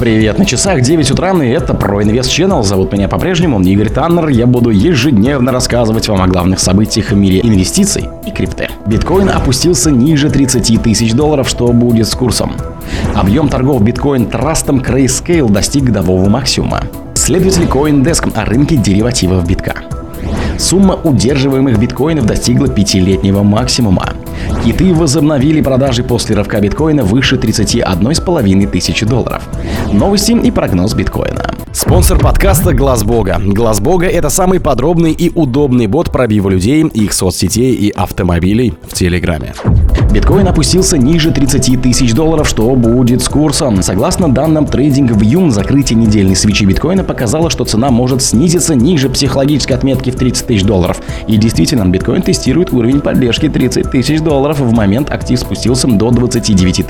Привет, на часах 9 утра, и это ProInvest Channel. Зовут меня по-прежнему Игорь Таннер. Я буду ежедневно рассказывать вам о главных событиях в мире инвестиций и крипты. Биткоин опустился ниже 30 тысяч долларов, что будет с курсом. Объем торгов биткоин-трастом Grayscale достиг годового максимума. Следователи CoinDesk о рынке деривативов битка. Сумма удерживаемых биткоинов достигла пятилетнего максимума. Киты возобновили продажи после рывка биткоина выше 31,5 тысячи долларов. Новости и прогноз биткоина. Спонсор подкаста — Глаз Бога. Глаз Бога — это самый подробный и удобный бот пробива людей, их соцсетей и автомобилей в Телеграме. Биткоин опустился ниже 30 тысяч долларов, что будет с курсом. Согласно данным TradingView, закрытие недельной свечи биткоина показало, что цена может снизиться ниже психологической отметки в 30 тысяч долларов. И действительно, биткоин тестирует уровень поддержки 30 тысяч долларов. В момент актив спустился до 29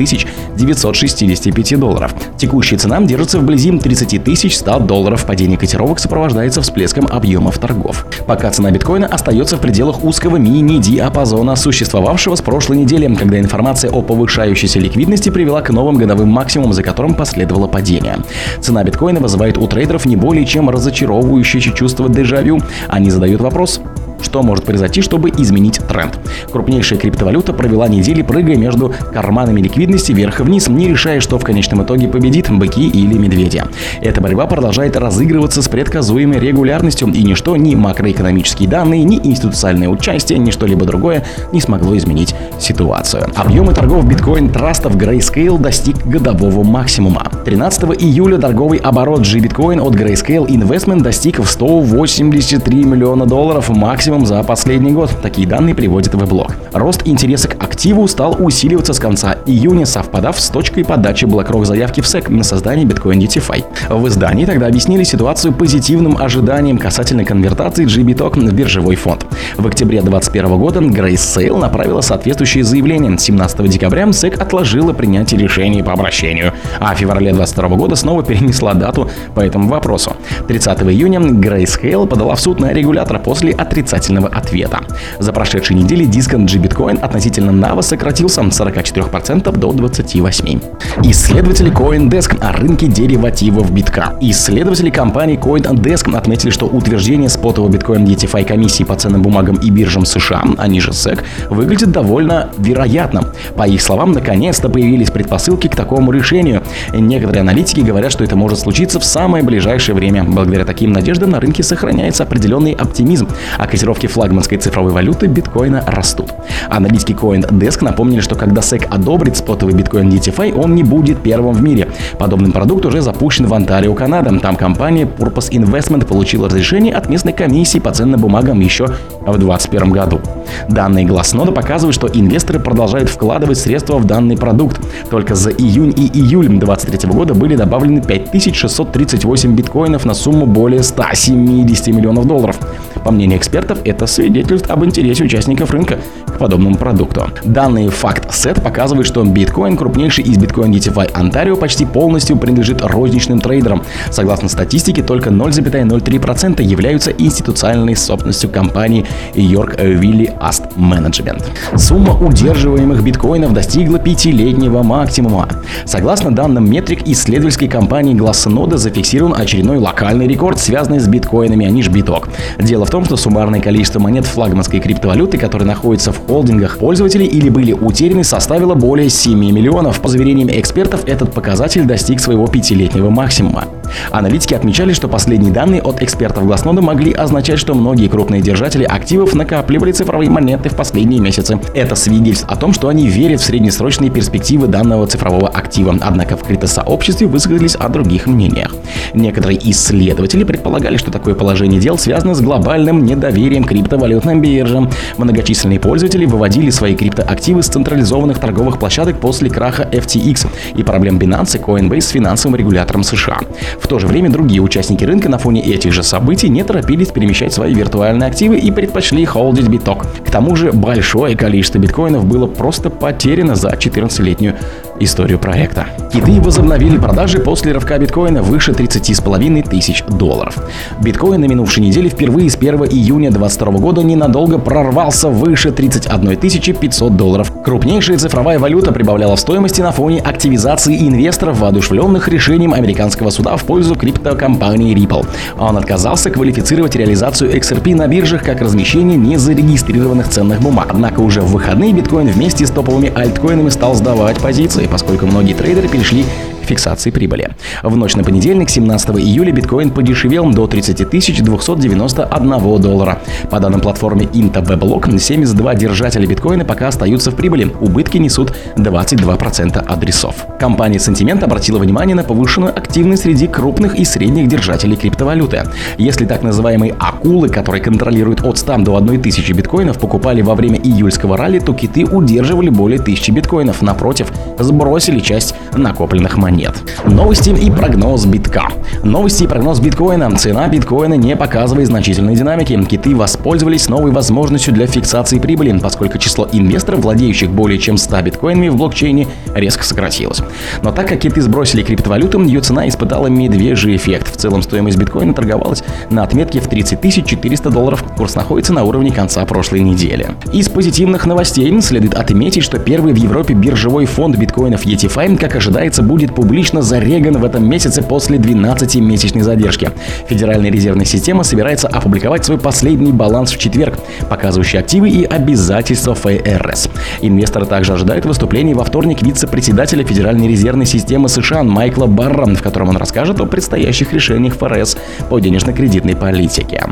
965 долларов. Текущая цена держится вблизи 30 100 долларов. Падение котировок сопровождается всплеском объемов торгов. Пока цена биткоина остается в пределах узкого мини-диапазона, существовавшего с прошлой недели, когда информация о повышающейся ликвидности привела к новым годовым максимумам, за которым последовало падение. Цена биткоина вызывает у трейдеров не более чем разочаровывающее чувство дежавю. Они задают вопрос: что может произойти, чтобы изменить тренд? Крупнейшая криптовалюта провела недели, прыгая между карманами ликвидности вверх и вниз, не решая, что в конечном итоге победит — быки или медведи. Эта борьба продолжает разыгрываться с предсказуемой регулярностью, и ничто, ни макроэкономические данные, ни институциональное участие, ни что-либо другое не смогло изменить ситуацию. Объемы торгов биткоин-трастов Grayscale достиг годового максимума. 13 июля торговый оборот G-биткоин от Grayscale Investment достиг в 183 миллиона долларов, максимум за последний год. Такие данные приводит WeBlock. Рост интереса к активу стал усиливаться с конца июня, совпадав с точкой подачи BlackRock заявки в SEC на создание Bitcoin DeFi. В издании тогда объяснили ситуацию позитивным ожиданием касательно конвертации GBTOK в биржевой фонд. В октябре 2021 года Grayscale направила соответствующее заявление. 17 декабря SEC отложила принятие решений по обращению, а в феврале 2022 года снова перенесла дату по этому вопросу. 30 июня Grayscale подала в суд на регулятора после отрицательного ответа. За прошедшие недели дисконт G-биткоин относительно NAVA сократился с 44% до 28%. Исследователи CoinDesk о рынке деривативов битка. Исследователи компании CoinDesk отметили, что утверждение спотового биткоин DeFi комиссии по ценным бумагам и биржам США, они же SEC, выглядит довольно вероятным. По их словам, наконец-то появились предпосылки к такому решению. Некоторые аналитики говорят, что это может случиться в самое ближайшее время. Благодаря таким надеждам на рынке сохраняется определенный оптимизм, а котировки флагманской цифровой валюты биткоина растут. Аналитики CoinDesk напомнили, что когда SEC одобрит спотовый биткоин DeFi, он не будет первым в мире. Подобный продукт уже запущен в Онтарио, Канада. Там компания Purpose Investment получила разрешение от местной комиссии по ценным бумагам еще в 2021 году. Данные Glassnode показывают, что инвесторы продолжают вкладывать средства в данный продукт. Только за июнь и июль 2023 года были добавлены 5638 биткоинов на сумму более 170 миллионов долларов. По мнению экспертов, это свидетельствует об интересе участников рынка к подобному продукту. Данные FactSet показывают, что биткоин, крупнейший из биткоин DeFi Онтарио, почти полностью принадлежит розничным трейдерам. Согласно статистике, только 0,03% являются институциональной собственностью компании Yorkville Asset Management. Сумма удерживаемых биткоинов достигла пятилетнего максимума. Согласно данным метрик исследовательской компании Glassnode, зафиксирован очередной локальный рекорд, связанный с биткоинами, а не биток. Дело в том, что суммарное количество монет флагманской криптовалюты, которые находятся в холдингах пользователей или были утеряны, составило более 7 миллионов. По заверениям экспертов, этот показатель достиг своего пятилетнего максимума. Аналитики отмечали, что последние данные от экспертов Glassnode могли означать, что многие крупные держатели активов накапливали цифровые монеты в последние месяцы. Это свидетельство о том, что они верят в среднесрочные перспективы данного цифрового актива. Однако в криптосообществе высказались о других мнениях. Некоторые исследователи предполагали, что такое положение дел связано с глобальным недоверием криптовалютным биржам. Многочисленные пользователи выводили свои криптоактивы с централизованных торговых площадок после краха FTX и проблем Binance и Coinbase с финансовым регулятором США. В то же время другие участники рынка на фоне этих же событий не торопились перемещать свои виртуальные активы и предпочли холдить биток. К тому же большое количество биткоинов было просто потеряно за 14-летнюю историю проекта. Киты возобновили продажи после рывка биткоина выше 30,5 тысяч долларов. Биткоин на минувшей неделе впервые с 1 июня 2022 года ненадолго прорвался выше 31 500 долларов. Крупнейшая цифровая валюта прибавляла в стоимости на фоне активизации инвесторов, воодушевленных решением американского суда в пользу криптокомпании Ripple. Он отказался квалифицировать реализацию XRP на биржах как размещение незарегистрированных ценных бумаг. Однако уже в выходные биткоин вместе с топовыми альткоинами стал сдавать позиции, поскольку многие трейдеры перешли к фиксации прибыли. В ночь на понедельник, 17 июля, биткоин подешевел до 30 291 доллара. По данным платформы IntoTheBlock, 72 держателя биткоина пока остаются в прибыли, убытки несут 22% адресов. Компания Sentiment обратила внимание на повышенную активность среди крупных и средних держателей криптовалюты. Если так называемые акулы, которые контролируют от 100 до 1000 биткоинов, покупали во время июльского ралли, то киты удерживали более 1000 биткоинов, напротив, сбросили часть накопленных монет. Новости и прогноз битка. Новости и прогноз биткоина. Цена биткоина не показывает значительной динамики. Киты воспользовались новой возможностью для фиксации прибыли, поскольку число инвесторов, владеющих более чем 100 биткоинами в блокчейне, резко сократилось. Но так как киты сбросили криптовалюту, ее цена испытала медвежий эффект. В целом стоимость биткоина торговалась на отметке в 30 400 долларов. Курс находится на уровне конца прошлой недели. Из позитивных новостей следует отметить, что первый в Европе биржевой фонд биткоинов ETFI, как ожидается, будет публично зареган в этом месяце после 12-месячной задержки. Федеральная резервная система собирается опубликовать свой последний баланс в четверг, показывающий активы и обязательства ФРС. Инвесторы также ожидают выступления во вторник вице-председателя Федеральной резервной системы США Майкла Барррана, в котором он расскажет о предстоящих решениях ФРС по денежно-кредитной политике.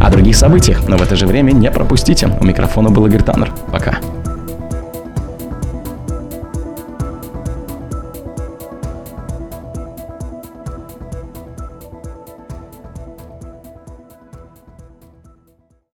О других событиях, но в это же время не пропустите. У микрофона был Игорь Таннер. Пока.